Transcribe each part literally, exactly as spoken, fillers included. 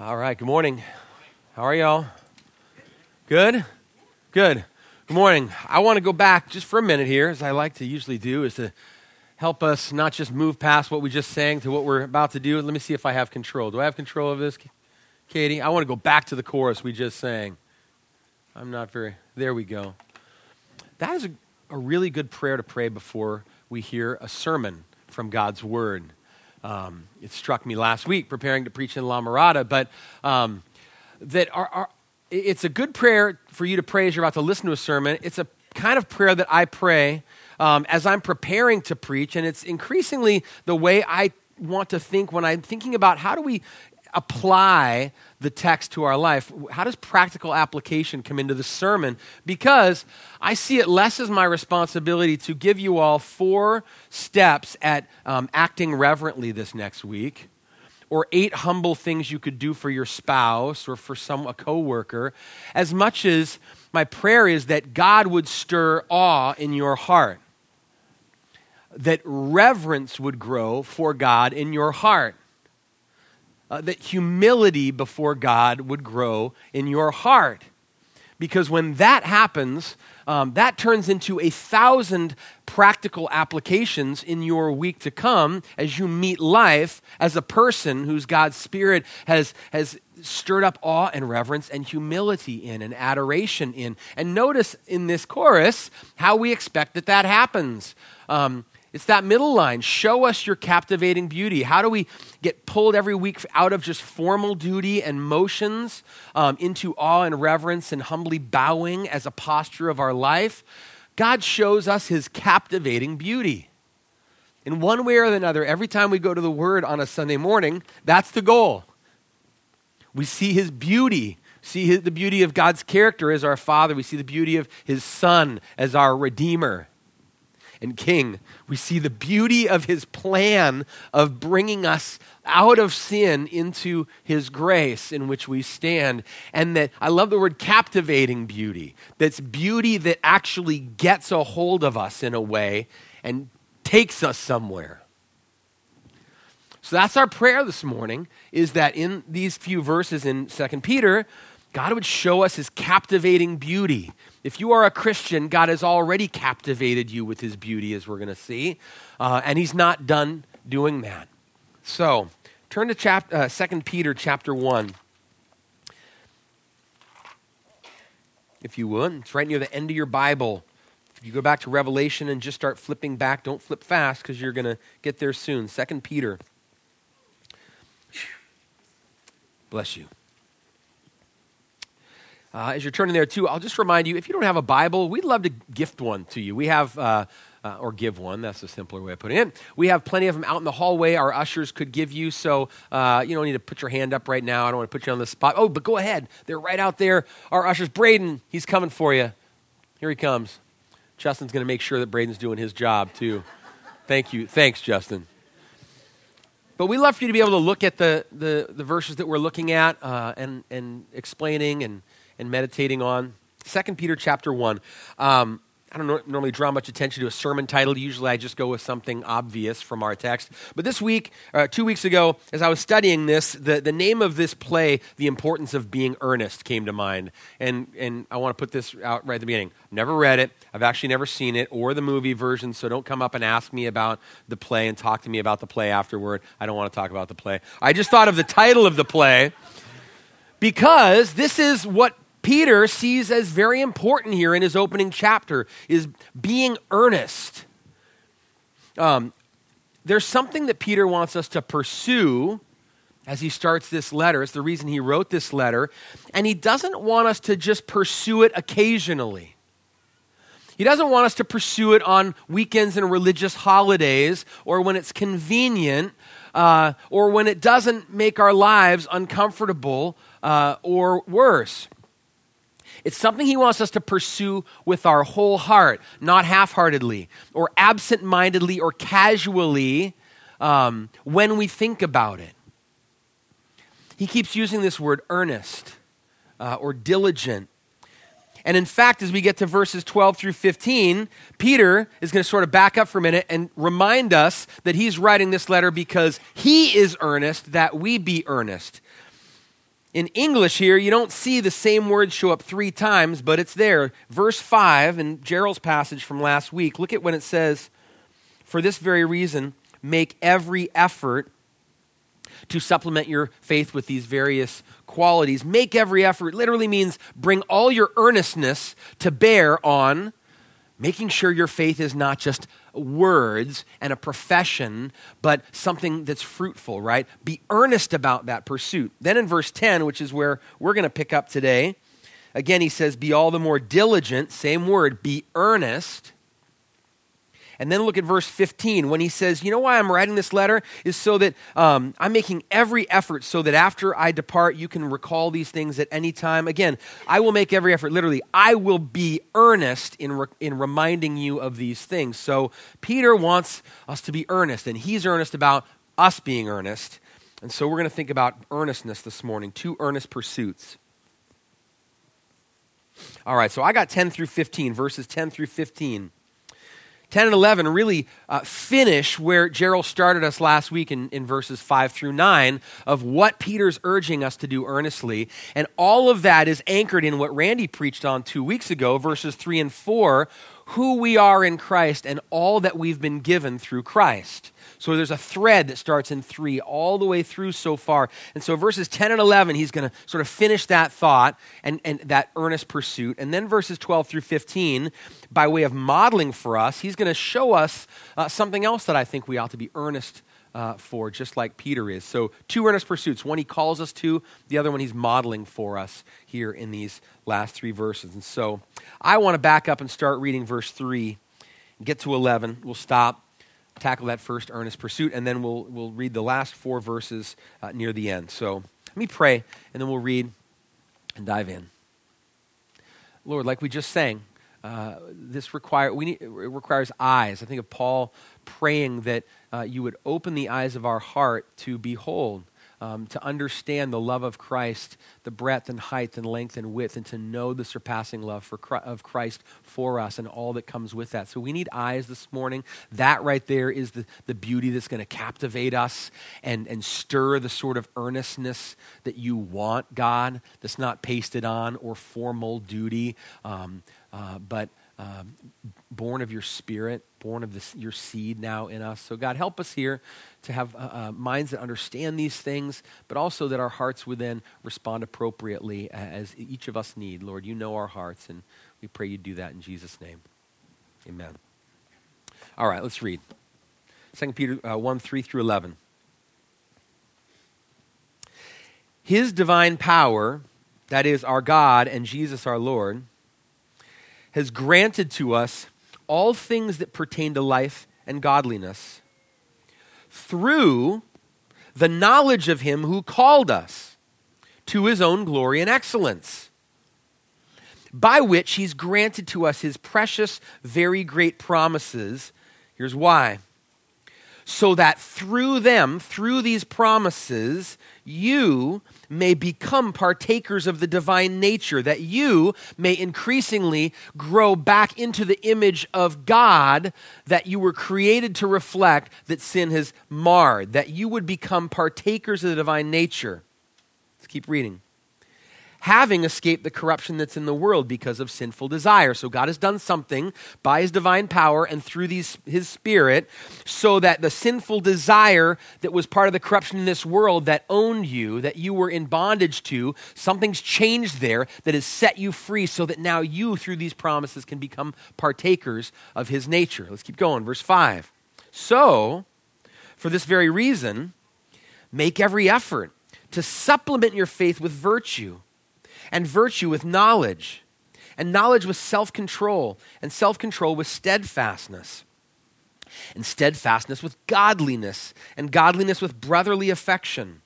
All right, good morning. How are y'all? Good? Good. Good morning. I want to go back just for a minute here, as I like to usually do, is to help us not just move past what we just sang to what we're about to do. Let me see if I have control. Do I have control of this, Katie? I want to go back to the chorus we just sang. I'm not very... There we go. That is a, a really good prayer to pray before we hear a sermon from God's Word. Um, it struck me last week preparing to preach in La Mirada, but um, that our, our, it's a good prayer for you to pray as you're about to listen to a sermon. It's a kind of prayer that I pray um, as I'm preparing to preach, and it's increasingly the way I want to think when I'm thinking about how do we apply the text to our life. How does practical application come into the sermon? Because I see it less as my responsibility to give you all four steps at um, acting reverently this next week, or eight humble things you could do for your spouse or for some a coworker, as much as my prayer is that God would stir awe in your heart, that reverence would grow for God in your heart. Uh, that humility before God would grow in your heart. Because when that happens, um, that turns into a thousand practical applications in your week to come as you meet life as a person whose God's Spirit has, has stirred up awe and reverence and humility in and adoration in. And notice in this chorus how we expect that that happens. Um, It's that middle line, show us your captivating beauty. How do we get pulled every week out of just formal duty and motions um, into awe and reverence and humbly bowing as a posture of our life? God shows us his captivating beauty. In one way or another, every time we go to the Word on a Sunday morning, that's the goal. We see his beauty. See his, the beauty of God's character as our Father. We see the beauty of his Son as our Redeemer and King. We see the beauty of his plan of bringing us out of sin into his grace in which we stand. And that, I love the word captivating beauty. That's beauty that actually gets a hold of us in a way and takes us somewhere. So that's our prayer this morning, is that in these few verses in Second Peter, God would show us his captivating beauty. If you are a Christian, God has already captivated you with his beauty, as we're going to see, uh, and he's not done doing that. So turn to chap- uh, Second Peter chapter one. If you would, it's right near the end of your Bible. If you go back to Revelation and just start flipping back, don't flip fast because you're going to get there soon. Second Peter. Bless you. Uh, as you're turning there too, I'll just remind you, if you don't have a Bible, we'd love to gift one to you. We have, uh, uh, or give one, that's the simpler way of putting it. We have plenty of them out in the hallway our ushers could give you, so uh, you don't need to put your hand up right now. I don't want to put you on the spot. Oh, but go ahead. They're right out there. Our ushers, Braden, he's coming for you. Here he comes. Justin's going to make sure that Braden's doing his job too. Thank you. Thanks, Justin. But we'd love for you to be able to look at the, the, the verses that we're looking at uh, and, and explaining and and meditating on. Second Peter chapter one. Um, I don't normally draw much attention to a sermon title. Usually I just go with something obvious from our text. But this week, uh, two weeks ago, as I was studying this, the, the name of this play, The Importance of Being Earnest, came to mind. And, and I want to put this out right at the beginning. Never read it. I've actually never seen it or the movie version, so don't come up and ask me about the play and talk to me about the play afterward. I don't want to talk about the play. I just thought of the title of the play because this is what Peter sees as very important here in his opening chapter, is being earnest. Um, there's something that Peter wants us to pursue as he starts this letter. It's the reason he wrote this letter. And he doesn't want us to just pursue it occasionally. He doesn't want us to pursue it on weekends and religious holidays or when it's convenient uh, or when it doesn't make our lives uncomfortable uh, or worse. It's something he wants us to pursue with our whole heart, not half-heartedly or absent-mindedly or casually um, when we think about it. He keeps using this word earnest uh, or diligent. And in fact, as we get to verses twelve through fifteen, Peter is going to sort of back up for a minute and remind us that he's writing this letter because he is earnest that we be earnest. In English here, you don't see the same word show up three times, but it's there. Verse five in Gerald's passage from last week, look at when it says, for this very reason, make every effort to supplement your faith with these various qualities. Make every effort literally means bring all your earnestness to bear on making sure your faith is not just words and a profession, but something that's fruitful, right? Be earnest about that pursuit. Then in verse ten, which is where we're going to pick up today, again, he says, be all the more diligent, same word, be earnest. And then look at verse fifteen when he says, you know why I'm writing this letter is so that um, I'm making every effort so that after I depart, you can recall these things at any time. Again, I will make every effort. Literally, I will be earnest in re- in reminding you of these things. So Peter wants us to be earnest, and he's earnest about us being earnest. And so we're going to think about earnestness this morning, two earnest pursuits. All right, so I got ten through fifteen, verses ten through fifteen. ten and eleven really uh, finish where Gerald started us last week in, in verses five through nine of what Peter's urging us to do earnestly. And all of that is anchored in what Randy preached on two weeks ago, verses three and four, who we are in Christ and all that we've been given through Christ. So there's a thread that starts in three all the way through so far. And so verses ten and eleven, he's going to sort of finish that thought and, and that earnest pursuit. And then verses twelve through fifteen, by way of modeling for us, he's going to show us uh, something else that I think we ought to be earnest uh, for, just like Peter is. So two earnest pursuits. One he calls us to, the other one he's modeling for us here in these last three verses. And so I want to back up and start reading verse three, get to eleven. We'll stop. Tackle that first earnest pursuit, and then we'll we'll read the last four verses uh, near the end. So let me pray, and then we'll read and dive in. Lord, like we just sang, uh, this require we need, it requires eyes. I think of Paul praying that uh, you would open the eyes of our heart to behold, um, to understand the love of Christ, the breadth and height and length and width, and to know the surpassing love for Christ, of Christ for us and all that comes with that. So we need eyes this morning. That right there is the, the beauty that's going to captivate us and, and stir the sort of earnestness that you want, God, that's not pasted on or formal duty, um, uh, but um, born of your spirit, born of this, your seed now in us. So God, help us here to have uh, uh, minds that understand these things, but also that our hearts would then respond appropriately as each of us need. Lord, you know our hearts, and we pray you do that in Jesus' name. Amen. All right, let's read. Second Peter uh, one, three through eleven. His divine power, that is our God and Jesus our Lord, has granted to us all things that pertain to life and godliness through the knowledge of him who called us to his own glory and excellence, by which he's granted to us his precious, very great promises. Here's why. So that through them, through these promises, you may become partakers of the divine nature, that you may increasingly grow back into the image of God that you were created to reflect, that sin has marred, that you would become partakers of the divine nature. Let's keep reading. Having escaped the corruption that's in the world because of sinful desire. So God has done something by his divine power and through these, his spirit, so that the sinful desire that was part of the corruption in this world that owned you, that you were in bondage to, something's changed there that has set you free so that now you, through these promises, can become partakers of his nature. Let's keep going. Verse five. So, for this very reason, make every effort to supplement your faith with virtue, and virtue with knowledge, and knowledge with self-control, and self-control with steadfastness, and steadfastness with godliness, and godliness with brotherly affection,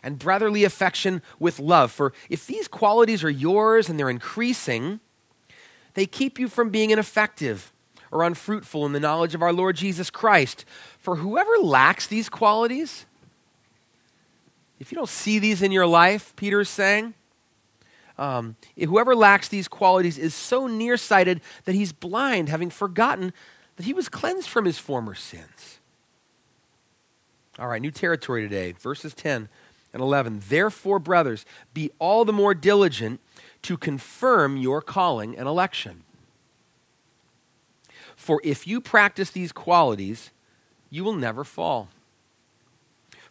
and brotherly affection with love. For if these qualities are yours and they're increasing, they keep you from being ineffective or unfruitful in the knowledge of our Lord Jesus Christ. For whoever lacks these qualities, if you don't see these in your life, Peter's saying, Um, whoever lacks these qualities is so nearsighted that he's blind, having forgotten that he was cleansed from his former sins. All right, new territory today. Verses ten and eleven. Therefore, brothers, be all the more diligent to confirm your calling and election. For if you practice these qualities, you will never fall.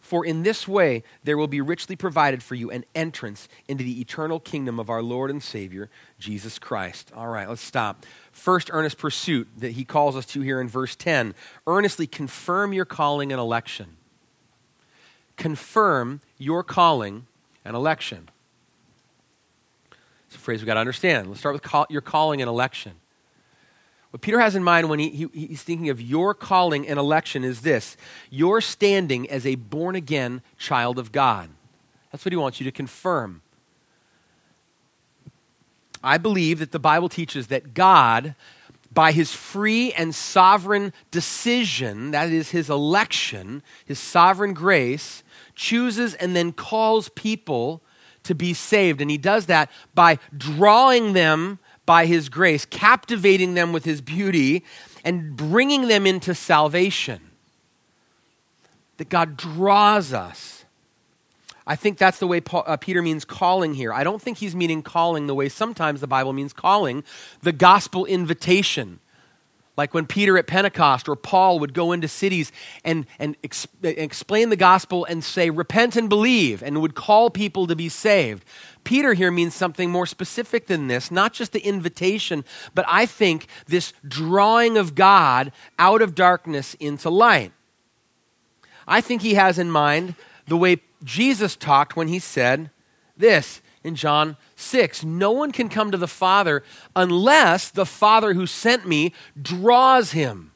For in this way, there will be richly provided for you an entrance into the eternal kingdom of our Lord and Savior, Jesus Christ. All right, let's stop. First earnest pursuit that he calls us to here in verse ten. Earnestly confirm your calling and election. Confirm your calling and election. It's a phrase we've got to understand. Let's start with call, your calling and election. What Peter has in mind when he, he, he's thinking of your calling and election is this: your standing as a born-again child of God. That's what he wants you to confirm. I believe that the Bible teaches that God, by his free and sovereign decision, that is his election, his sovereign grace, chooses and then calls people to be saved. And he does that by drawing them by his grace, captivating them with his beauty, and bringing them into salvation. That God draws us. I think that's the way Paul, uh, Peter means calling here. I don't think he's meaning calling the way sometimes the Bible means calling, the gospel invitation. Like when Peter at Pentecost or Paul would go into cities and, and exp- explain the gospel and say, repent and believe, and would call people to be saved. Peter here means something more specific than this, not just the invitation, but I think this drawing of God out of darkness into light. I think he has in mind the way Jesus talked when he said this in John six, no one can come to the Father unless the Father who sent me draws him.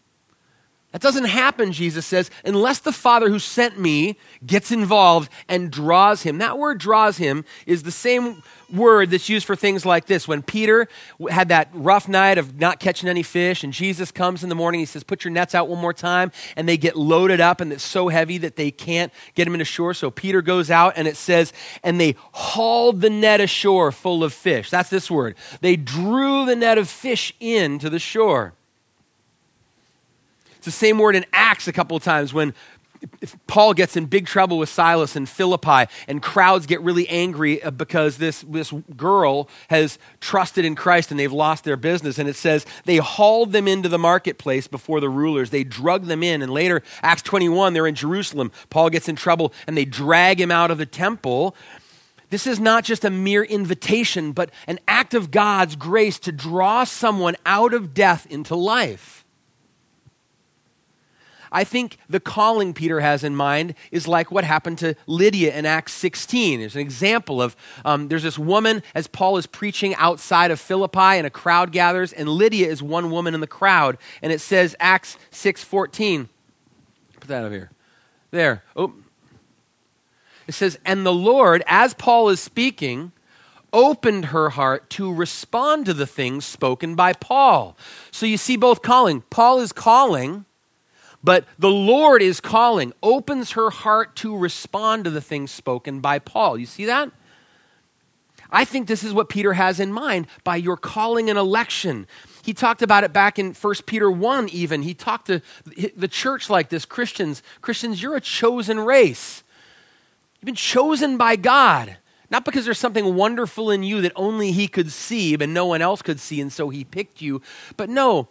That doesn't happen, Jesus says, unless the Father who sent me gets involved and draws him. That word draws him is the same word that's used for things like this. When Peter had that rough night of not catching any fish and Jesus comes in the morning, he says, put your nets out one more time, and they get loaded up and it's so heavy that they can't get them into shore. So Peter goes out and it says, and they hauled the net ashore full of fish. That's this word. They drew the net of fish in to the shore. It's the same word in Acts a couple of times when Paul gets in big trouble with Silas in Philippi and crowds get really angry because this, this girl has trusted in Christ and they've lost their business. And it says they hauled them into the marketplace before the rulers. They drug them in. And later, Acts twenty-one, they're in Jerusalem. Paul gets in trouble and they drag him out of the temple. This is not just a mere invitation, but an act of God's grace to draw someone out of death into life. I think the calling Peter has in mind is like what happened to Lydia in Acts sixteen. There's an example of, um, there's this woman as Paul is preaching outside of Philippi and a crowd gathers, and Lydia is one woman in the crowd. And it says, Acts six fourteen, put that over here, there, oh. It says, and the Lord, as Paul is speaking, opened her heart to respond to the things spoken by Paul. So you see both calling. Paul is calling, but the Lord is calling, opens her heart to respond to the things spoken by Paul. You see that? I think this is what Peter has in mind by your calling and election. He talked about it back in First Peter one even. He talked to the church like this, Christians. Christians, you're a chosen race. You've been chosen by God. Not because there's something wonderful in you that only he could see, but no one else could see, and so he picked you. But no,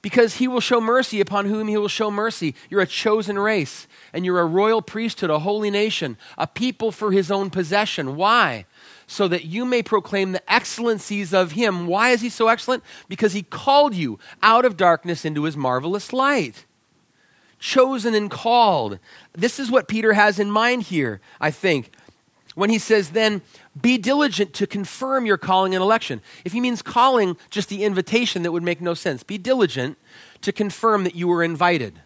because he will show mercy upon whom he will show mercy. You're a chosen race, and you're a royal priesthood, a holy nation, a people for his own possession. Why? So that you may proclaim the excellencies of him. Why is he so excellent? Because he called you out of darkness into his marvelous light. Chosen and called. This is what Peter has in mind here, I think, when he says, then be diligent to confirm your calling and election. If he means calling just the invitation, that would make no sense. Be diligent to confirm that you were invited.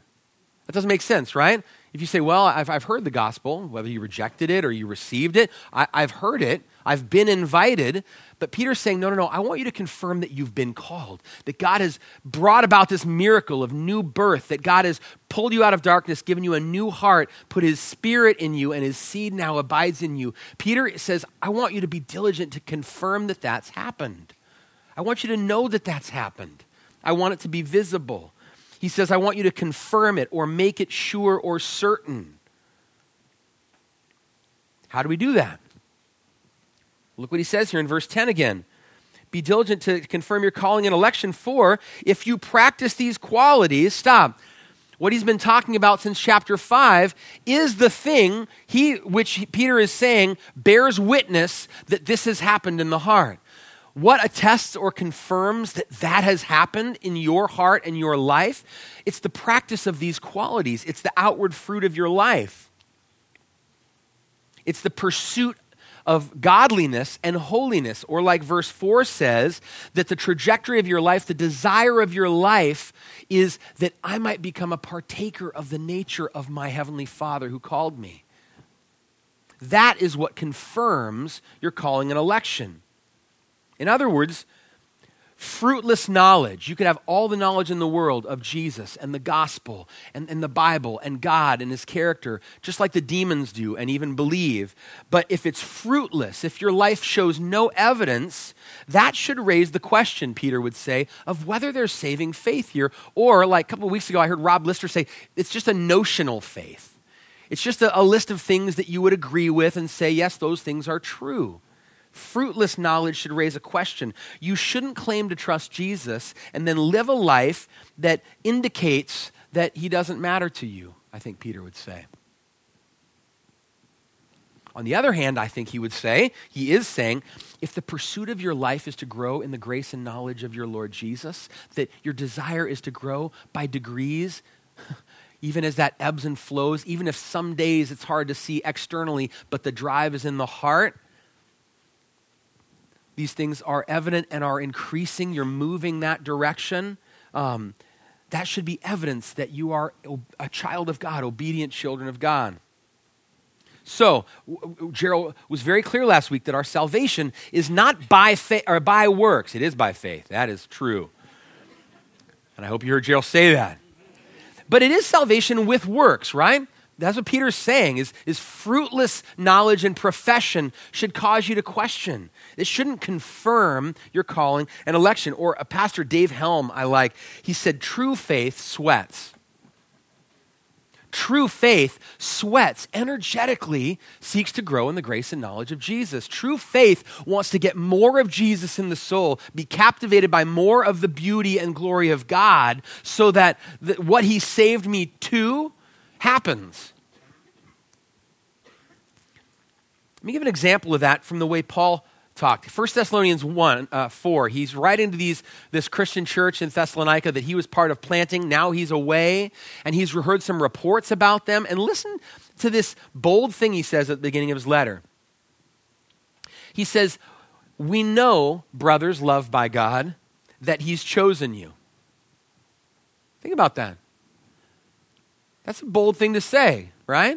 That doesn't make sense, right? If you say, well, I've, I've heard the gospel, whether you rejected it or you received it, I, I've heard it, I've been invited. But Peter's saying, no, no, no, I want you to confirm that you've been called, that God has brought about this miracle of new birth, that God has pulled you out of darkness, given you a new heart, put his spirit in you, and his seed now abides in you. Peter says, I want you to be diligent to confirm that that's happened. I want you to know that that's happened. I want it to be visible. He says, I want you to confirm it or make it sure or certain. How do we do that? Look what he says here in verse ten again. Be diligent to confirm your calling and election, for if you practice these qualities, stop. What he's been talking about since chapter five is the thing he, which Peter is saying bears witness that this has happened in the heart. What attests or confirms that that has happened in your heart and your life? It's the practice of these qualities. It's the outward fruit of your life. It's the pursuit of godliness and holiness, or like verse four says, that the trajectory of your life, the desire of your life is that I might become a partaker of the nature of my heavenly Father who called me. That is what confirms your calling and election. In other words, fruitless knowledge. You could have all the knowledge in the world of Jesus and the gospel and, and the Bible and God and his character, just like the demons do and even believe. But if it's fruitless, if your life shows no evidence, that should raise the question, Peter would say, of whether there's saving faith here. Or like a couple of weeks ago, I heard Rob Lister say, it's just a notional faith. It's just a, a list of things that you would agree with and say, yes, those things are true. Fruitless knowledge should raise a question. You shouldn't claim to trust Jesus and then live a life that indicates that he doesn't matter to you, I think Peter would say. On the other hand, I think he would say, he is saying, if the pursuit of your life is to grow in the grace and knowledge of your Lord Jesus, that your desire is to grow by degrees, even as that ebbs and flows, even if some days it's hard to see externally, but the drive is in the heart, these things are evident and are increasing. You're moving that direction. Um, that should be evidence that you are a child of God, obedient children of God. So, Gerald was very clear last week that our salvation is not by faith or by works. It is by faith. That is true. And I hope you heard Gerald say that. But it is salvation with works, right? That's what Peter's saying, is, is fruitless knowledge and profession should cause you to question. It shouldn't confirm your calling and election. Or a pastor, Dave Helm, I like, he said, true faith sweats. True faith sweats, energetically seeks to grow in the grace and knowledge of Jesus. True faith wants to get more of Jesus in the soul, be captivated by more of the beauty and glory of God so that th- what he saved me to happens. Let me give an example of that from the way Paul talked. First Thessalonians one, four, he's writing to these, this Christian church in Thessalonica that he was part of planting. Now he's away, and he's heard some reports about them. And listen to this bold thing he says at the beginning of his letter. He says, we know, brothers loved by God, that he's chosen you. Think about that. That's a bold thing to say, right?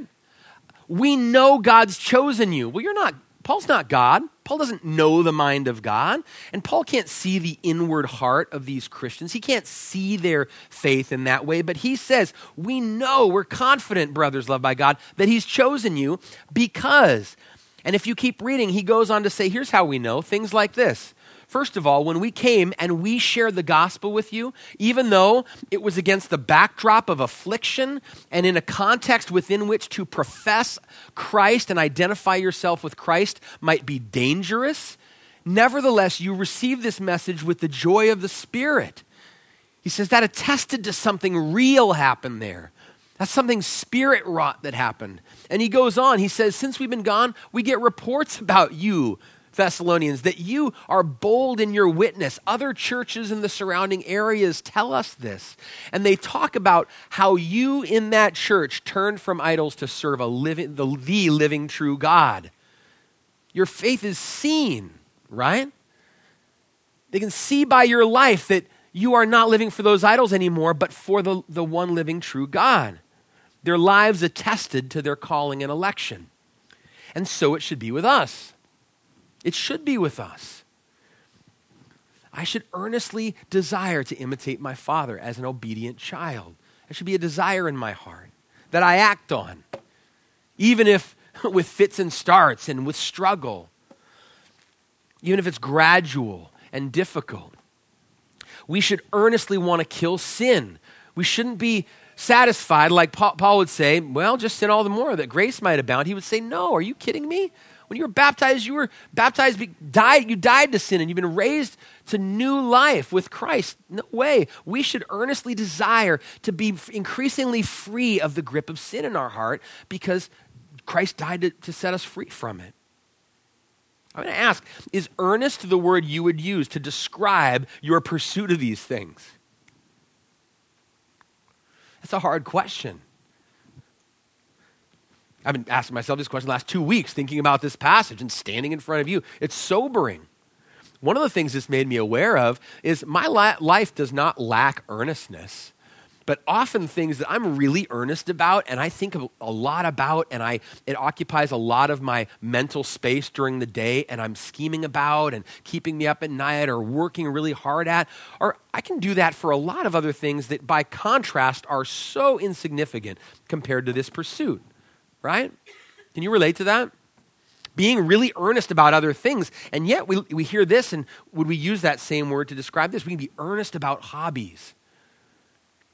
We know God's chosen you. Well, you're not, Paul's not God. Paul doesn't know the mind of God. And Paul can't see the inward heart of these Christians. He can't see their faith in that way. But he says, we know, we're confident, brothers loved by God, that he's chosen you because, and if you keep reading, he goes on to say, here's how we know, things like this. First of all, when we came and we shared the gospel with you, even though it was against the backdrop of affliction and in a context within which to profess Christ and identify yourself with Christ might be dangerous, nevertheless, you received this message with the joy of the Spirit. He says that attested to something real happened there. That's something spirit-wrought that happened. And he goes on, he says, since we've been gone, we get reports about you, Thessalonians, that you are bold in your witness. Other churches in the surrounding areas tell us this. And they talk about how you in that church turned from idols to serve a living, the, the living true God. Your faith is seen, right? They can see by your life that you are not living for those idols anymore, but for the, the one living true God. Their lives attested to their calling and election. And so it should be with us. It should be with us. I should earnestly desire to imitate my Father as an obedient child. There should be a desire in my heart that I act on, even if with fits and starts and with struggle, even if it's gradual and difficult. We should earnestly want to kill sin. We shouldn't be satisfied, like Paul would say, well, just sin all the more that grace might abound. He would say, no, are you kidding me? When you were baptized, you were baptized, died, you died to sin, and you've been raised to new life with Christ. No way. We should earnestly desire to be increasingly free of the grip of sin in our heart because Christ died to, to set us free from it. I'm gonna ask, is earnest the word you would use to describe your pursuit of these things? That's a hard question. I've been asking myself this question the last two weeks, thinking about this passage and standing in front of you. It's sobering. One of the things this made me aware of is my li- life does not lack earnestness, but often things that I'm really earnest about and I think a lot about and I it occupies a lot of my mental space during the day and I'm scheming about and keeping me up at night or working really hard at, or I can do that for a lot of other things that by contrast are so insignificant compared to this pursuit. Right? Can you relate to that? Being really earnest about other things. And yet we we hear this and would we use that same word to describe this? We can be earnest about hobbies,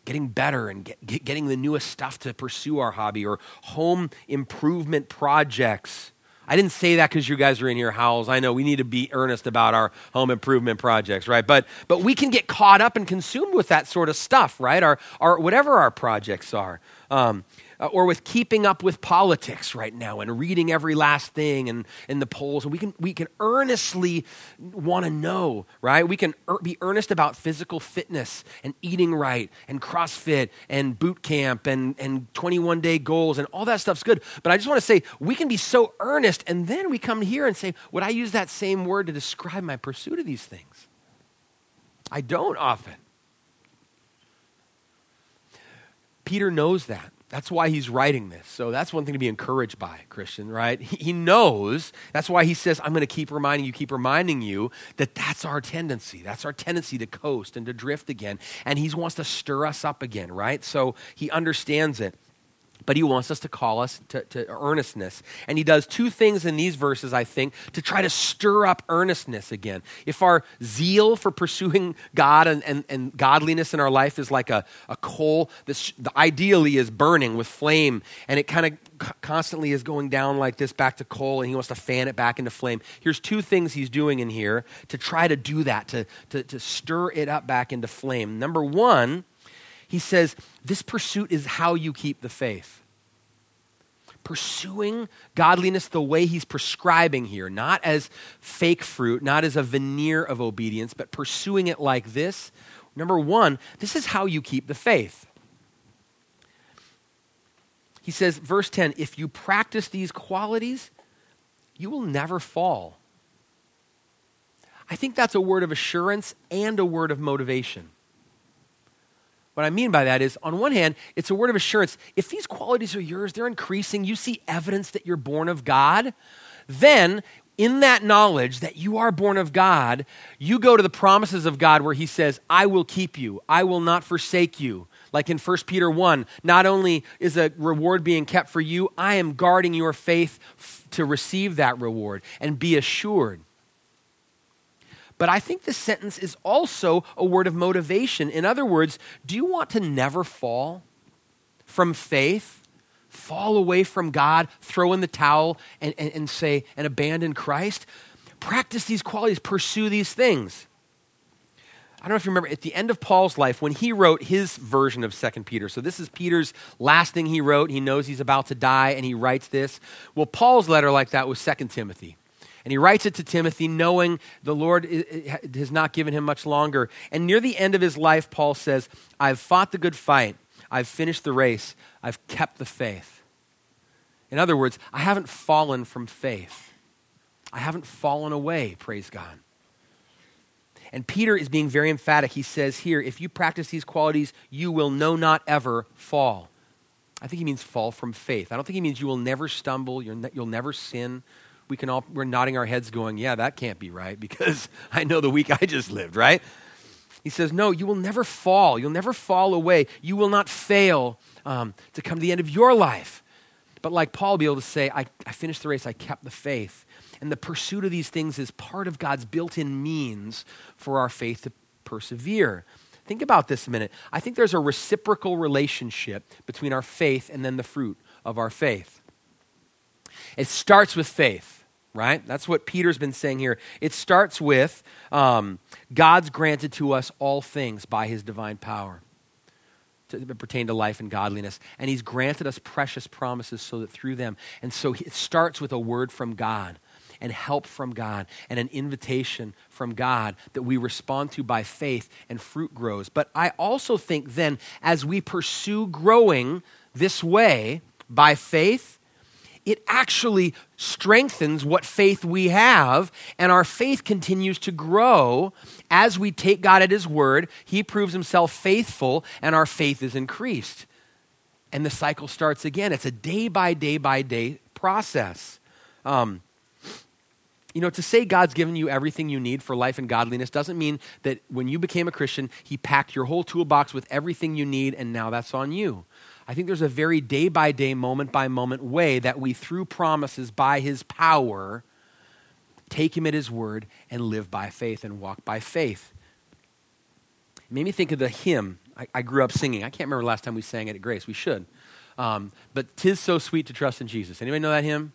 getting better and get, get, getting the newest stuff to pursue our hobby, or home improvement projects. I didn't say that because you guys are in your howls. I know we need to be earnest about our home improvement projects, right? But but we can get caught up and consumed with that sort of stuff, right? Our, our whatever our projects are. Um, Uh, or with keeping up with politics right now and reading every last thing and, and the polls. And we can we can earnestly want to know, right? We can er- be earnest about physical fitness and eating right and CrossFit and boot camp and, and twenty-one day goals and all that stuff's good. But I just want to say, we can be so earnest and then we come here and say, would I use that same word to describe my pursuit of these things? I don't often. Peter knows that. That's why he's writing this. So that's one thing to be encouraged by, Christian, right? He, he knows. That's why he says, I'm going to keep reminding you, keep reminding you that that's our tendency. That's our tendency to coast and to drift again. And he wants to stir us up again, right? So he understands it, but he wants us to call us to, to earnestness. And he does two things in these verses, I think, to try to stir up earnestness again. If our zeal for pursuing God and, and, and godliness in our life is like a, a coal that sh- ideally is burning with flame, and it kind of c- constantly is going down like this back to coal, and he wants to fan it back into flame. Here's two things he's doing in here to try to do that, to, to, to stir it up back into flame. Number one, he says, this pursuit is how you keep the faith. Pursuing godliness the way he's prescribing here, not as fake fruit, not as a veneer of obedience, but pursuing it like this. Number one, this is how you keep the faith. He says, verse ten, if you practice these qualities, you will never fall. I think that's a word of assurance and a word of motivation. What I mean by that is, on one hand, it's a word of assurance. If these qualities are yours, they're increasing, you see evidence that you're born of God, then in that knowledge that you are born of God, you go to the promises of God where he says, I will keep you, I will not forsake you. Like in First Peter one, not only is a reward being kept for you, I am guarding your faith f- to receive that reward and be assured. But I think this sentence is also a word of motivation. In other words, do you want to never fall from faith, fall away from God, throw in the towel and, and, and say, and abandon Christ? Practice these qualities, pursue these things. I don't know if you remember, at the end of Paul's life, when he wrote his version of Second Peter, so this is Peter's last thing he wrote. He knows he's about to die and he writes this. Well, Paul's letter like that was Second Timothy. And he writes it to Timothy knowing the Lord has not given him much longer. And near the end of his life, Paul says, I've fought the good fight. I've finished the race. I've kept the faith. In other words, I haven't fallen from faith. I haven't fallen away, praise God. And Peter is being very emphatic. He says here, if you practice these qualities, you will no not ever fall. I think he means fall from faith. I don't think he means you will never stumble, you'll, ne- you'll never sin. We can all, we're nodding our heads going, yeah, that can't be right because I know the week I just lived, right? He says, no, you will never fall. You'll never fall away. You will not fail um, to come to the end of your life. But like Paul, be able to say, I, I finished the race, I kept the faith. And the pursuit of these things is part of God's built-in means for our faith to persevere. Think about this a minute. I think there's a reciprocal relationship between our faith and then the fruit of our faith. It starts with faith, right? That's what Peter's been saying here. It starts with um, God's granted to us all things by his divine power that pertain to life and godliness. And he's granted us precious promises so that through them, and so it starts with a word from God and help from God and an invitation from God that we respond to by faith, and fruit grows. But I also think then, as we pursue growing this way by faith, it actually strengthens what faith we have, and our faith continues to grow as we take God at his word. He proves himself faithful, and our faith is increased. And the cycle starts again. It's a day by day by day process. Um, you know, to say God's given you everything you need for life and godliness doesn't mean that when you became a Christian, he packed your whole toolbox with everything you need, and now that's on you. I think there's a very day-by-day, moment-by-moment way that we, through promises by his power, take him at his word and live by faith and walk by faith. It made me think of the hymn I, I grew up singing. I can't remember last time we sang it at Grace. We should. Um, but 'tis so sweet to trust in Jesus. Anybody know that hymn?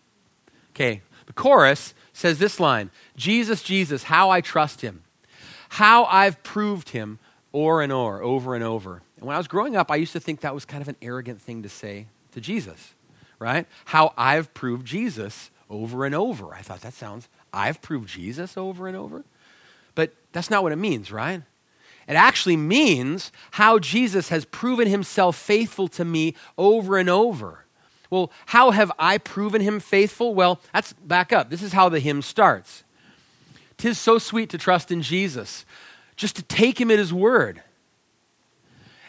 Okay. The chorus says this line, Jesus, Jesus, how I trust him, how I've proved him o'er and o'er, over and over. And when I was growing up, I used to think that was kind of an arrogant thing to say to Jesus, right? How I've proved Jesus over and over. I thought that sounds, I've proved Jesus over and over? But that's not what it means, right? It actually means how Jesus has proven himself faithful to me over and over. Well, how have I proven him faithful? Well, that's back up. This is how the hymn starts. 'Tis so sweet to trust in Jesus, just to take him at his word,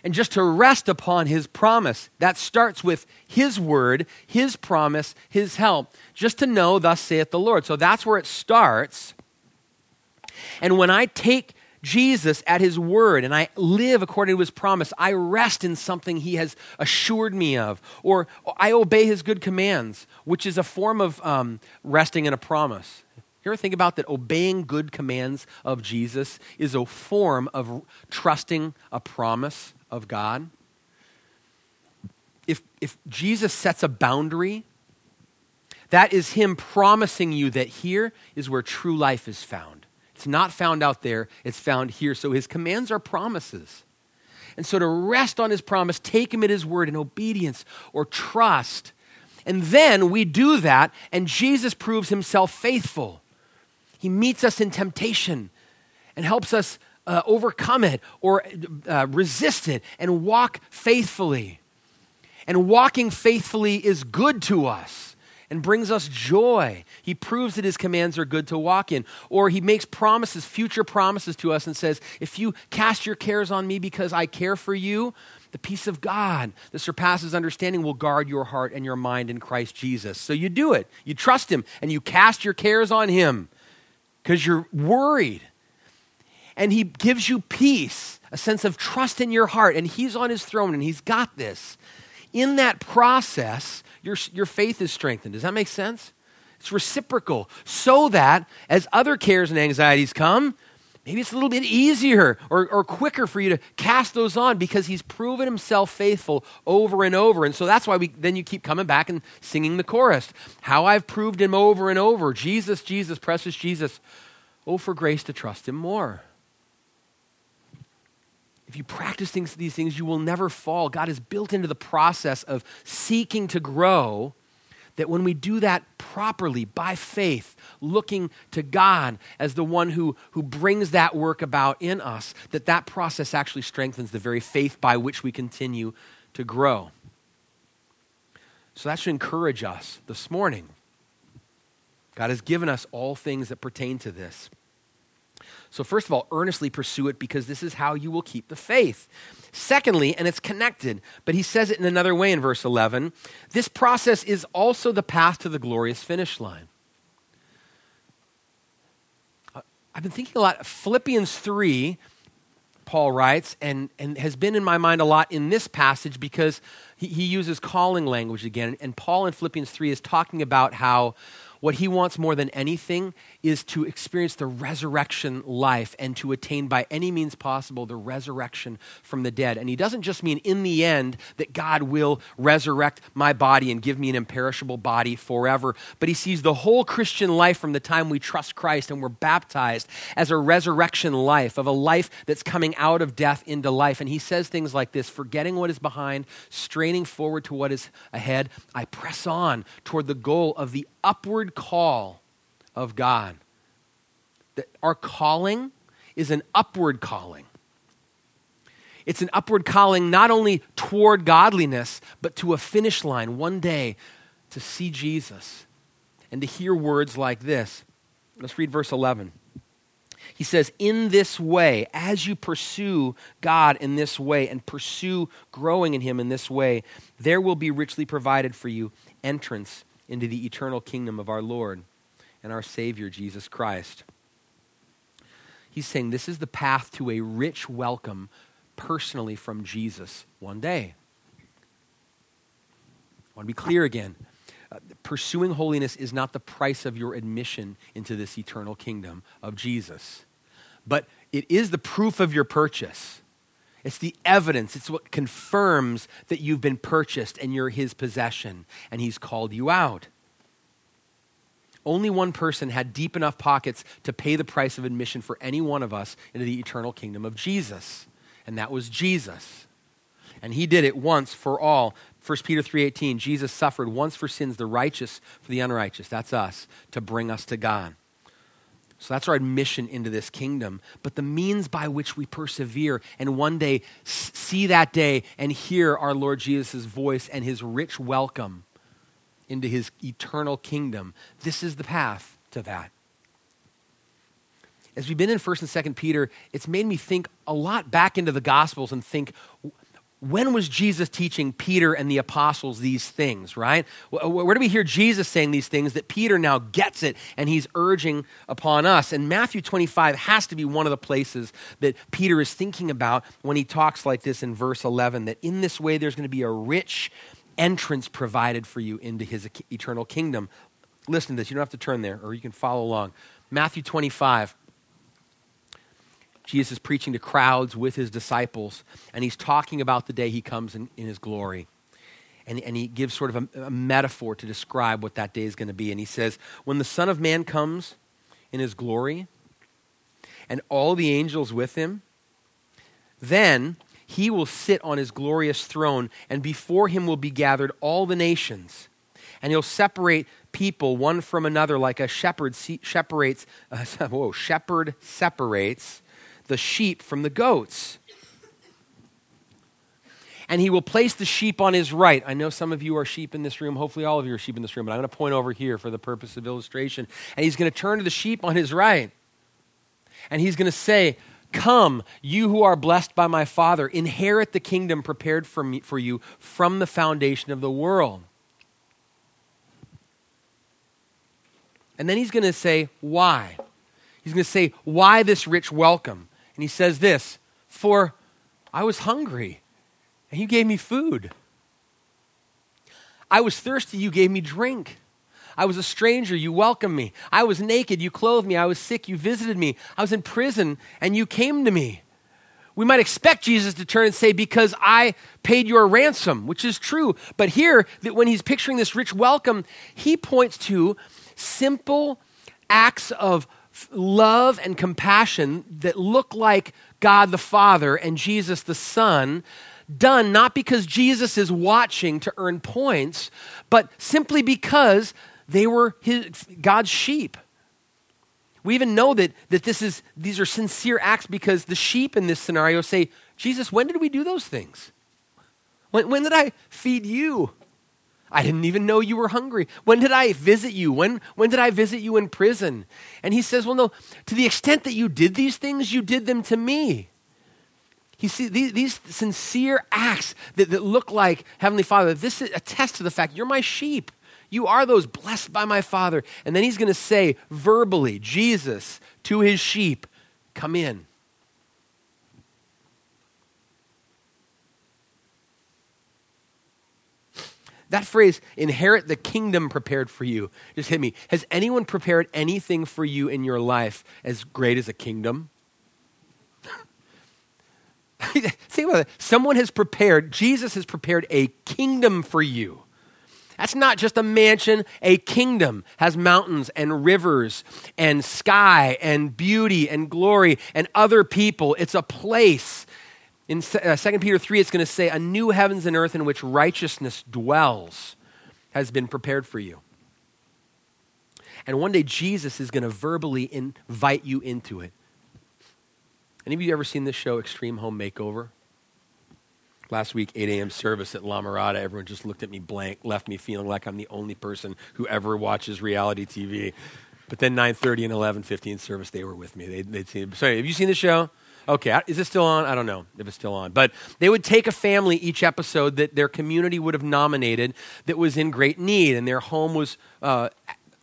and just to rest upon his promise. That starts with his word, his promise, his help, just to know, thus saith the Lord. So that's where it starts. And when I take Jesus at his word and I live according to his promise, I rest in something he has assured me of, or I obey his good commands, which is a form of um, resting in a promise. You ever think about that? Obeying good commands of Jesus is a form of trusting a promise of God. If, if Jesus sets a boundary, that is him promising you that here is where true life is found. It's not found out there, it's found here. So his commands are promises. And so to rest on his promise, take him at his word in obedience or trust. And then we do that, and Jesus proves himself faithful. He meets us in temptation and helps us Uh, overcome it or uh, resist it and walk faithfully. And walking faithfully is good to us and brings us joy. He proves that his commands are good to walk in. Or he makes promises, future promises to us, and says, if you cast your cares on me because I care for you, the peace of God that surpasses understanding will guard your heart and your mind in Christ Jesus. So you do it. You trust him and you cast your cares on him because you're worried. And he gives you peace, a sense of trust in your heart, and he's on his throne and he's got this. In that process, your, your faith is strengthened. Does that make sense? It's reciprocal, so that as other cares and anxieties come, maybe it's a little bit easier or, or quicker for you to cast those on because he's proven himself faithful over and over. And so that's why we then you keep coming back and singing the chorus. How I've proved him over and over. Jesus, Jesus, precious Jesus. Oh, for grace to trust him more. If you practice things, these things, you will never fall. God is built into the process of seeking to grow, that when we do that properly by faith, looking to God as the one who, who brings that work about in us, that that process actually strengthens the very faith by which we continue to grow. So that should encourage us this morning. God has given us all things that pertain to this. So first of all, earnestly pursue it because this is how you will keep the faith. Secondly, and it's connected, but he says it in another way in verse eleven, this process is also the path to the glorious finish line. I've been thinking a lot. Philippians three, Paul writes, and, and has been in my mind a lot in this passage because he, he uses calling language again. And Paul in Philippians three is talking about how What he wants more than anything is to experience the resurrection life and to attain by any means possible the resurrection from the dead. And he doesn't just mean in the end that God will resurrect my body and give me an imperishable body forever, but he sees the whole Christian life from the time we trust Christ and we're baptized as a resurrection life, of a life that's coming out of death into life. And he says things like this: forgetting what is behind, straining forward to what is ahead, I press on toward the goal of the upward call of God. That our calling is an upward calling. It's an upward calling not only toward godliness, but to a finish line one day to see Jesus and to hear words like this. Let's read verse eleven. He says, in this way, as you pursue God in this way and pursue growing in him in this way, there will be richly provided for you entrance into the eternal kingdom of our Lord and our Savior, Jesus Christ. He's saying this is the path to a rich welcome personally from Jesus one day. I want to be clear again. Uh, pursuing holiness is not the price of your admission into this eternal kingdom of Jesus, but it is the proof of your purchase. It's the evidence. It's what confirms that you've been purchased and you're his possession and he's called you out. Only one person had deep enough pockets to pay the price of admission for any one of us into the eternal kingdom of Jesus, and that was Jesus. And he did it once for all. First Peter three eighteen, Jesus suffered once for sins, the righteous for the unrighteous. That's us, to bring us to God. So that's our admission into this kingdom. But the means by which we persevere and one day see that day and hear our Lord Jesus' voice and his rich welcome into his eternal kingdom, this is the path to that. As we've been in First and Second Peter, it's made me think a lot back into the Gospels and think, when was Jesus teaching Peter and the apostles these things, right? Where do we hear Jesus saying these things that Peter now gets it and he's urging upon us? And Matthew twenty-five has to be one of the places that Peter is thinking about when he talks like this in verse eleven, that in this way there's going to be a rich entrance provided for you into his eternal kingdom. Listen to this. You don't have to turn there, or you can follow along. Matthew twenty-five. Jesus is preaching to crowds with his disciples, and he's talking about the day he comes in, in his glory. And, and he gives sort of a, a metaphor to describe what that day is going to be. And he says, when the Son of Man comes in his glory and all the angels with him, then he will sit on his glorious throne, and before him will be gathered all the nations. And he'll separate people one from another like a shepherd se- separates, uh, whoa, shepherd separates the sheep from the goats. And he will place the sheep on his right. I know some of you are sheep in this room. Hopefully all of you are sheep in this room, but I'm going to point over here for the purpose of illustration. And he's going to turn to the sheep on his right. And he's going to say, come, you who are blessed by my Father, inherit the kingdom prepared for me, for you from the foundation of the world. And then he's going to say, why? He's going to say, why this rich welcome? And he says this, for I was hungry and you gave me food. I was thirsty, you gave me drink. I was a stranger, you welcomed me. I was naked, you clothed me. I was sick, you visited me. I was in prison and you came to me. We might expect Jesus to turn and say, because I paid your ransom, which is true. But here, that when he's picturing this rich welcome, he points to simple acts of love and compassion that look like God the Father and Jesus the Son, done not because Jesus is watching to earn points, but simply because they were his, God's sheep. We even know that, that this is these are sincere acts because the sheep in this scenario say, Jesus, when did we do those things? When, when did I feed you? I didn't even know you were hungry. When did I visit you? When, when did I visit you in prison? And he says, well, no, to the extent that you did these things, you did them to me. You see, these, these sincere acts that, that look like, Heavenly Father, this attests to the fact you're my sheep. You are those blessed by my Father. And then he's going to say verbally, Jesus to his sheep, come in. That phrase, inherit the kingdom prepared for you, just hit me. Has anyone prepared anything for you in your life as great as a kingdom? Think about that. Someone has prepared, Jesus has prepared a kingdom for you. That's not just a mansion, a kingdom has mountains and rivers and sky and beauty and glory and other people. It's a place. In Second Peter three, it's going to say, a new heavens and earth in which righteousness dwells has been prepared for you. And one day Jesus is going to verbally invite you into it. Any of you ever seen this show, Extreme Home Makeover? Last week, eight a.m. service at La Mirada, everyone just looked at me blank, left me feeling like I'm the only person who ever watches reality T V. But then nine thirty and eleven fifteen service, they were with me. They, they'd seen, sorry, have you seen the show? Okay, is this still on? I don't know if it's still on. But they would take a family each episode that their community would have nominated that was in great need, and their home was uh,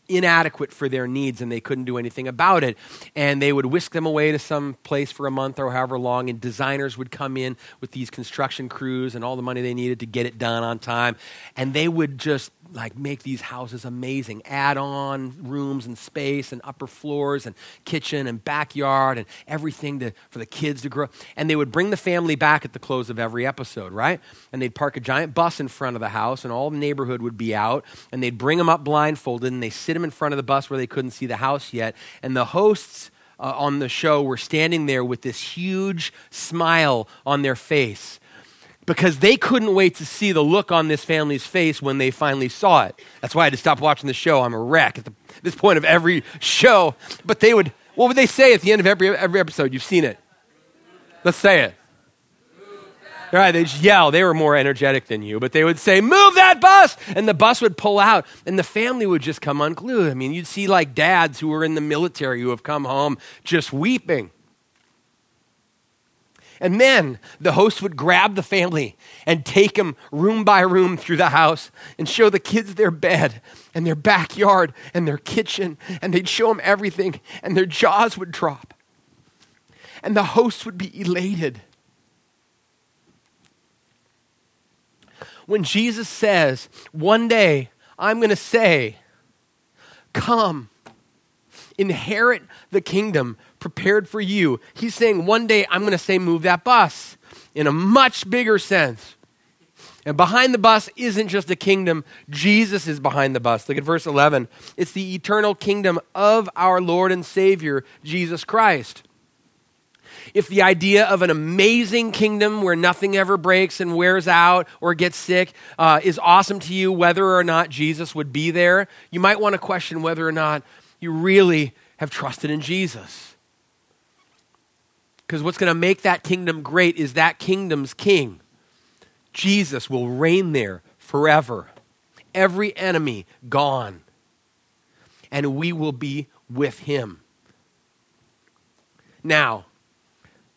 inadequate for their needs, and they couldn't do anything about it. And they would whisk them away to some place for a month or however long, and designers would come in with these construction crews and all the money they needed to get it done on time. And they would just like make these houses amazing, add on rooms and space and upper floors and kitchen and backyard and everything to, for the kids to grow. And they would bring the family back at the close of every episode, right? And they'd park a giant bus in front of the house and all the neighborhood would be out, and they'd bring them up blindfolded and they sit them in front of the bus where they couldn't see the house yet. And the hosts uh, on the show were standing there with this huge smile on their face, because they couldn't wait to see the look on this family's face when they finally saw it. That's why I had to stop watching the show. I'm a wreck at the, this point of every show. But they would, what would they say at the end of every every episode? You've seen it. Let's say it. All right, they'd yell. They were more energetic than you, but they would say, move that bus! And the bus would pull out, and the family would just come unglued. I mean, you'd see like dads who were in the military who have come home just weeping. And then the host would grab the family and take them room by room through the house and show the kids their bed and their backyard and their kitchen, and they'd show them everything, and their jaws would drop. And the host would be elated. When Jesus says, one day I'm going to say, come, inherit the kingdom prepared for you. He's saying, one day I'm going to say, move that bus in a much bigger sense. And behind the bus isn't just a kingdom. Jesus is behind the bus. Look at verse eleven. It's the eternal kingdom of our Lord and Savior, Jesus Christ. If the idea of an amazing kingdom where nothing ever breaks and wears out or gets sick uh, is awesome to you, whether or not Jesus would be there, you might want to question whether or not you really have trusted in Jesus. Because what's going to make that kingdom great is that kingdom's king. Jesus will reign there forever. Every enemy gone. And we will be with him. Now,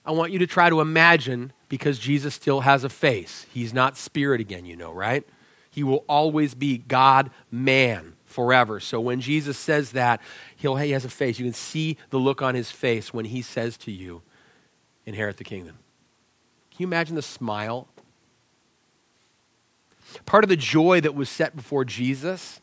I want you to try to imagine, because Jesus still has a face. He's not spirit again, you know, right? He will always be God-man forever. So when Jesus says that, he'll, he has a face. You can see the look on his face when he says to you, inherit the kingdom. Can you imagine the smile? Part of the joy that was set before Jesus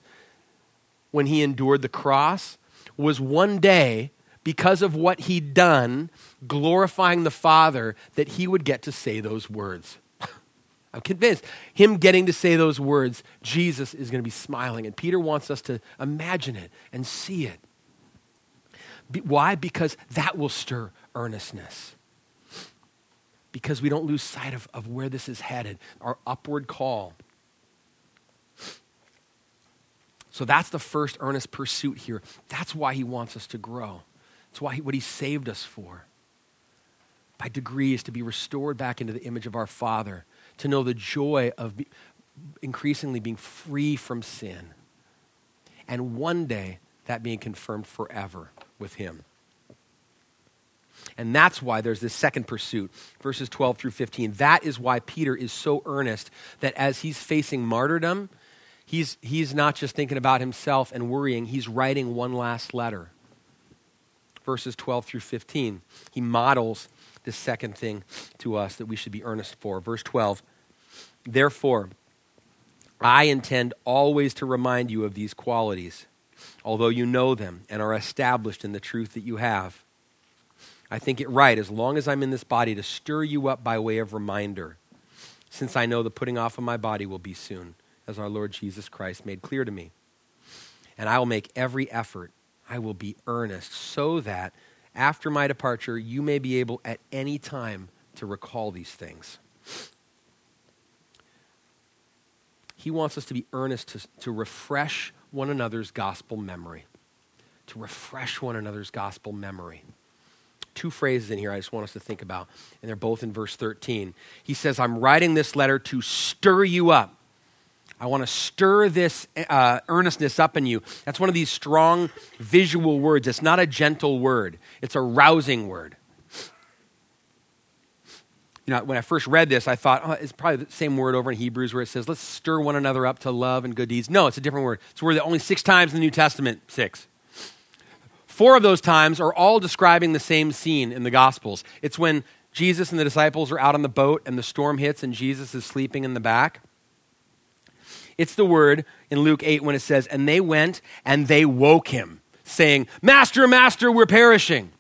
when he endured the cross was one day, because of what he'd done, glorifying the Father, that he would get to say those words. I'm convinced. Him getting to say those words, Jesus is going to be smiling. And Peter wants us to imagine it and see it. Be- why? Because that will stir earnestness. Because we don't lose sight of, of where this is headed, our upward call. So that's the first earnest pursuit here. That's why he wants us to grow. It's why he, what he saved us for, by degrees, to be restored back into the image of our Father, to know the joy of be, increasingly being free from sin, and one day that being confirmed forever with him. And that's why there's this second pursuit, verses twelve through fifteen. That is why Peter is so earnest that as he's facing martyrdom, he's, he's not just thinking about himself and worrying, he's writing one last letter. Verses twelve through fifteen, he models the second thing to us that we should be earnest for. Verse twelve, therefore, I intend always to remind you of these qualities, although you know them and are established in the truth that you have. I think it right, as long as I'm in this body, to stir you up by way of reminder, since I know the putting off of my body will be soon, as our Lord Jesus Christ made clear to me. And I will make every effort, I will be earnest, so that after my departure, you may be able at any time to recall these things. He wants us to be earnest to, to refresh one another's gospel memory, to refresh one another's gospel memory. Two phrases in here I just want us to think about, and they're both in verse thirteen. He says, I'm writing this letter to stir you up. I want to stir this uh, earnestness up in you. That's one of these strong visual words. It's not a gentle word. It's a rousing word. You know, when I first read this, I thought, oh, it's probably the same word over in Hebrews where it says, let's stir one another up to love and good deeds. No, it's a different word. It's a word that only six times in the New Testament, six. Four of those times are all describing the same scene in the Gospels. It's when Jesus and the disciples are out on the boat and the storm hits and Jesus is sleeping in the back. It's the word in Luke eight when it says, and they went and they woke him, saying, Master, Master, we're perishing.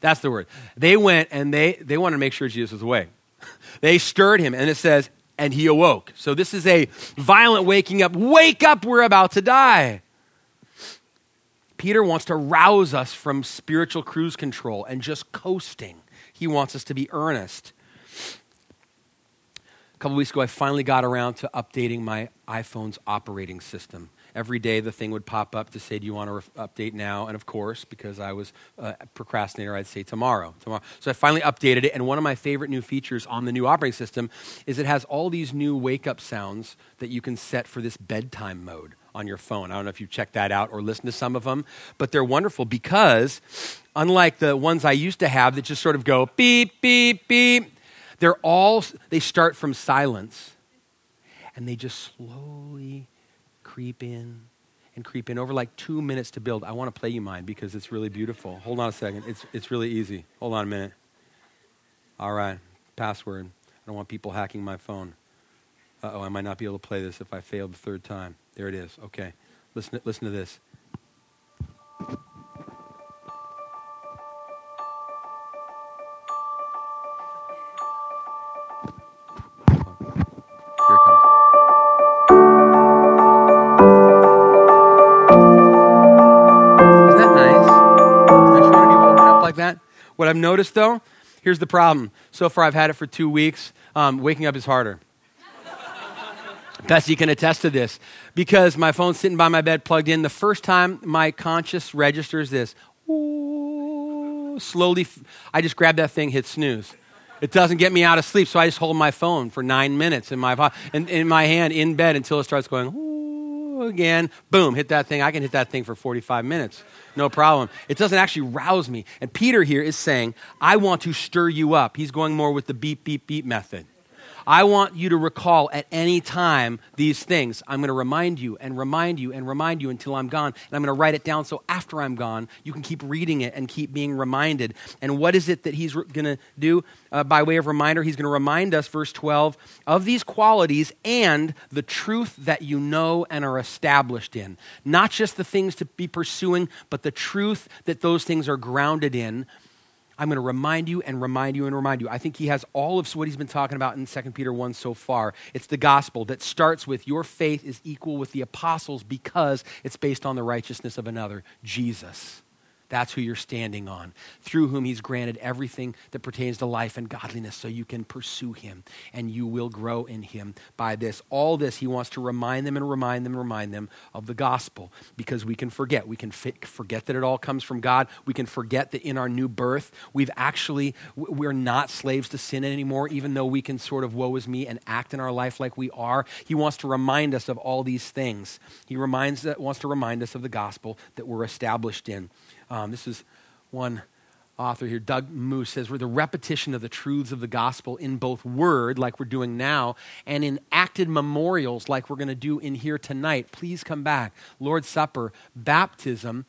That's the word. They went and they, they wanted to make sure Jesus was awake. They stirred him, and it says, and he awoke. So this is a violent waking up. Wake up, we're about to die. Peter wants to rouse us from spiritual cruise control and just coasting. He wants us to be earnest. A couple weeks ago, I finally got around to updating my iPhone's operating system. Every day, the thing would pop up to say, do you want to ref- update now? And of course, because I was a procrastinator, I'd say tomorrow, tomorrow. So I finally updated it, and one of my favorite new features on the new operating system is it has all these new wake-up sounds that you can set for this bedtime mode on your phone. I don't know if you've checked that out or listened to some of them, but they're wonderful because unlike the ones I used to have that just sort of go beep, beep, beep, they're all, they start from silence, and they just slowly creep in and creep in over like two minutes to build. I want to play you mine because it's really beautiful. Hold on a second. It's it's really easy. Hold on a minute. All right. Password. I don't want people hacking my phone. Uh-oh, I might not be able to play this if I fail the third time. There it is. Okay. Listen, listen to this. What I've noticed though, here's the problem. So far I've had it for two weeks. Um, waking up is harder. Bessie can attest to this because my phone's sitting by my bed plugged in. The first time my conscious registers this, ooh, slowly, f- I just grab that thing, hit snooze. It doesn't get me out of sleep. So I just hold my phone for nine minutes in my, in, in my hand in bed until it starts going, ooh. Again, boom, hit that thing. I can hit that thing for forty-five minutes. No problem. It doesn't actually rouse me. And Peter here is saying, I want to stir you up. He's going more with the beep, beep, beep method. I want you to recall at any time these things. I'm going to remind you and remind you and remind you until I'm gone. And I'm going to write it down so after I'm gone, you can keep reading it and keep being reminded. And what is it that he's re- going to do uh, by way of reminder? He's going to remind us, verse twelve, of these qualities and the truth that you know and are established in. Not just the things to be pursuing, but the truth that those things are grounded in. I'm going to remind you and remind you and remind you. I think he has all of what he's been talking about in Second Peter one so far. It's the gospel that starts with your faith is equal with the apostles because it's based on the righteousness of another, Jesus. That's who you're standing on, through whom he's granted everything that pertains to life and godliness so you can pursue him and you will grow in him by this. All this, he wants to remind them and remind them and remind them of the gospel because we can forget. We can f- forget that it all comes from God. We can forget that in our new birth, we've actually, we're not slaves to sin anymore, even though we can sort of woe is me and act in our life like we are. He wants to remind us of all these things. He reminds, wants to remind us of the gospel that we're established in. Um, this is one author here, Doug Moose, says, where the repetition of the truths of the gospel in both word, like we're doing now, and in acted memorials, like we're going to do in here tonight. Please come back. Lord's Supper, baptism,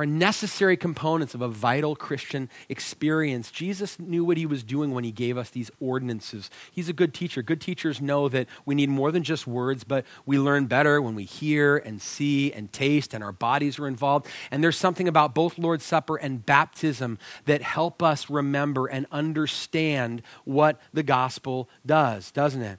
are necessary components of a vital Christian experience. Jesus knew what he was doing when he gave us these ordinances. He's a good teacher. Good teachers know that we need more than just words, but we learn better when we hear and see and taste, and our bodies are involved. And there's something about both Lord's Supper and baptism that help us remember and understand what the gospel does, doesn't it?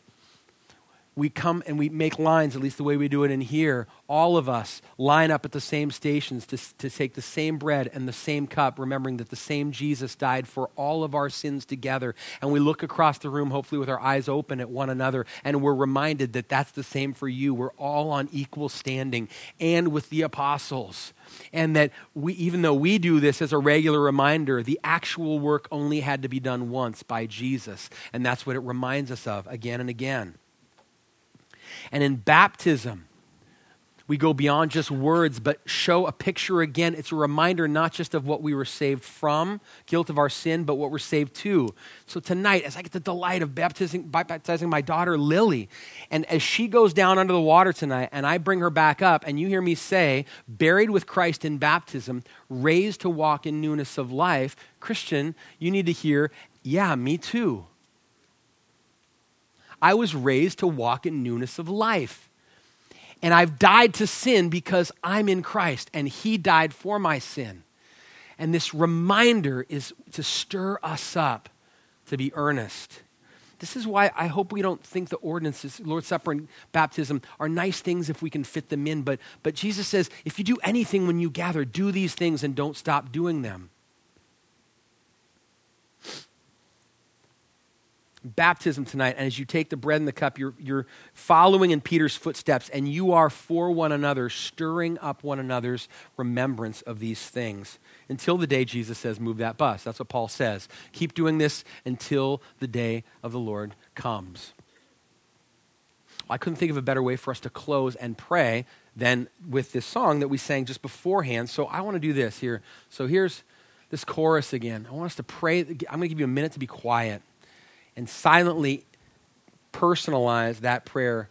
We come and we make lines, at least the way we do it in here. All of us line up at the same stations to, to take the same bread and the same cup, remembering that the same Jesus died for all of our sins together. And we look across the room, hopefully with our eyes open at one another, and we're reminded that that's the same for you. We're all on equal standing and with the apostles. And that we, even though we do this as a regular reminder, the actual work only had to be done once by Jesus. And that's what it reminds us of again and again. And in baptism, we go beyond just words, but show a picture again. It's a reminder not just of what we were saved from, guilt of our sin, but what we're saved to. So tonight, as I get the delight of baptizing, baptizing my daughter, Lily, and as she goes down under the water tonight, and I bring her back up, and you hear me say, buried with Christ in baptism, raised to walk in newness of life, Christian, you need to hear, yeah, me too. I was raised to walk in newness of life. And I've died to sin because I'm in Christ and he died for my sin. And this reminder is to stir us up, to be earnest. This is why I hope we don't think the ordinances, Lord's Supper and baptism, are nice things if we can fit them in. But, but Jesus says, if you do anything when you gather, do these things and don't stop doing them. Baptism tonight, and as you take the bread and the cup, you're, you're following in Peter's footsteps, and you are for one another, stirring up one another's remembrance of these things until the day Jesus says, move that bus. That's what Paul says. Keep doing this until the day of the Lord comes. Well, I couldn't think of a better way for us to close and pray than with this song that we sang just beforehand. So I want to do this here. So here's this chorus again. I want us to pray. I'm going to give you a minute to be quiet and silently personalize that prayer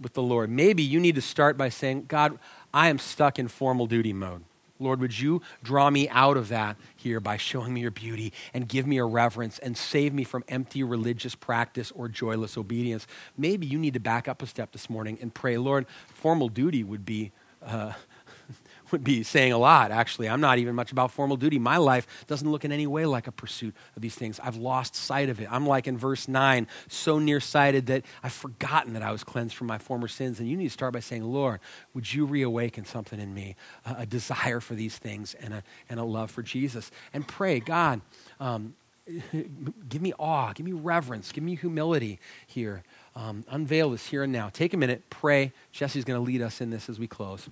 with the Lord. Maybe you need to start by saying, God, I am stuck in formal duty mode. Lord, would you draw me out of that here by showing me your beauty and give me a reverence and save me from empty religious practice or joyless obedience. Maybe you need to back up a step this morning and pray, Lord, formal duty would be... Uh, would be saying a lot, actually. I'm not even much about formal duty. My life doesn't look in any way like a pursuit of these things. I've lost sight of it. I'm like in verse nine, so nearsighted that I've forgotten that I was cleansed from my former sins. And you need to start by saying, Lord, would you reawaken something in me, a, a desire for these things and a, and a love for Jesus? And pray, God, um, give me awe, give me reverence, give me humility here. Um, unveil this here and now. Take a minute, pray. Jesse's gonna lead us in this as we close.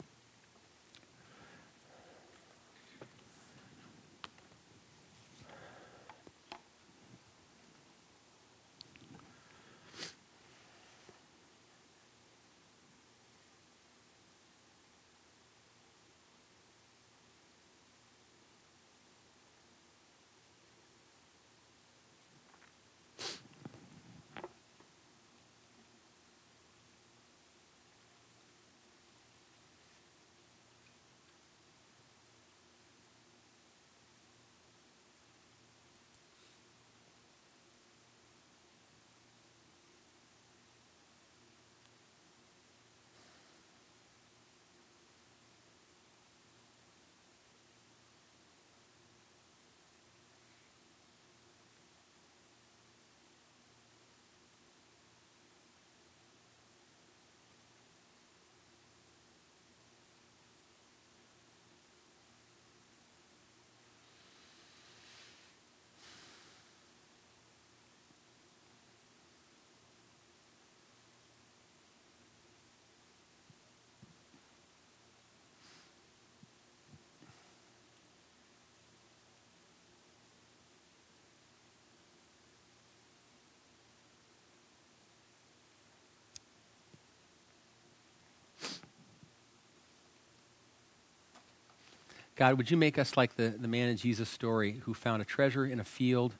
God, would you make us like the, the man in Jesus' story who found a treasure in a field,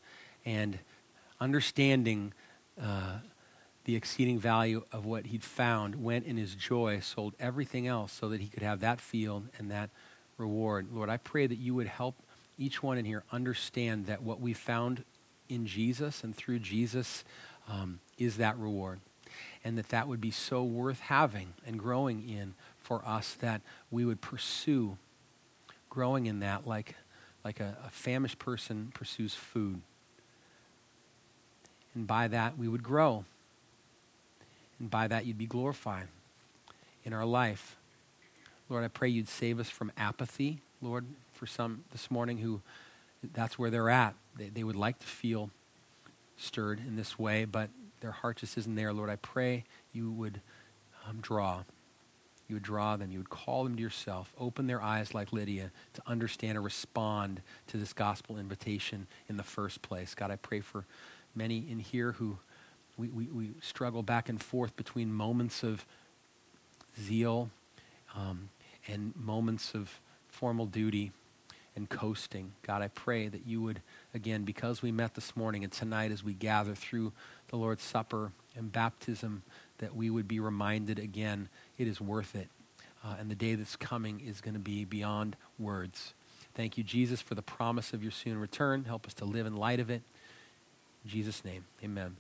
and understanding uh, the exceeding value of what he'd found, went in his joy, sold everything else so that he could have that field and that reward. Lord, I pray that you would help each one in here understand that what we found in Jesus and through Jesus um, is that reward, and that that would be so worth having and growing in for us that we would pursue growing in that like, like a, a famished person pursues food. And by that, we would grow. And by that, you'd be glorified in our life. Lord, I pray you'd save us from apathy, Lord, for some this morning who, that's where they're at. They, they would like to feel stirred in this way, but their heart just isn't there. Lord, I pray you would um, draw. You would draw them. You would call them to yourself. Open their eyes like Lydia to understand and respond to this gospel invitation in the first place. God, I pray for many in here who we, we, we struggle back and forth between moments of zeal um, and moments of formal duty and coasting. God, I pray that you would, again, because we met this morning and tonight as we gather through the Lord's Supper and baptism, that we would be reminded again, it is worth it. Uh, and the day that's coming is going to be beyond words. Thank you, Jesus, for the promise of your soon return. Help us to live in light of it. In Jesus' name, amen.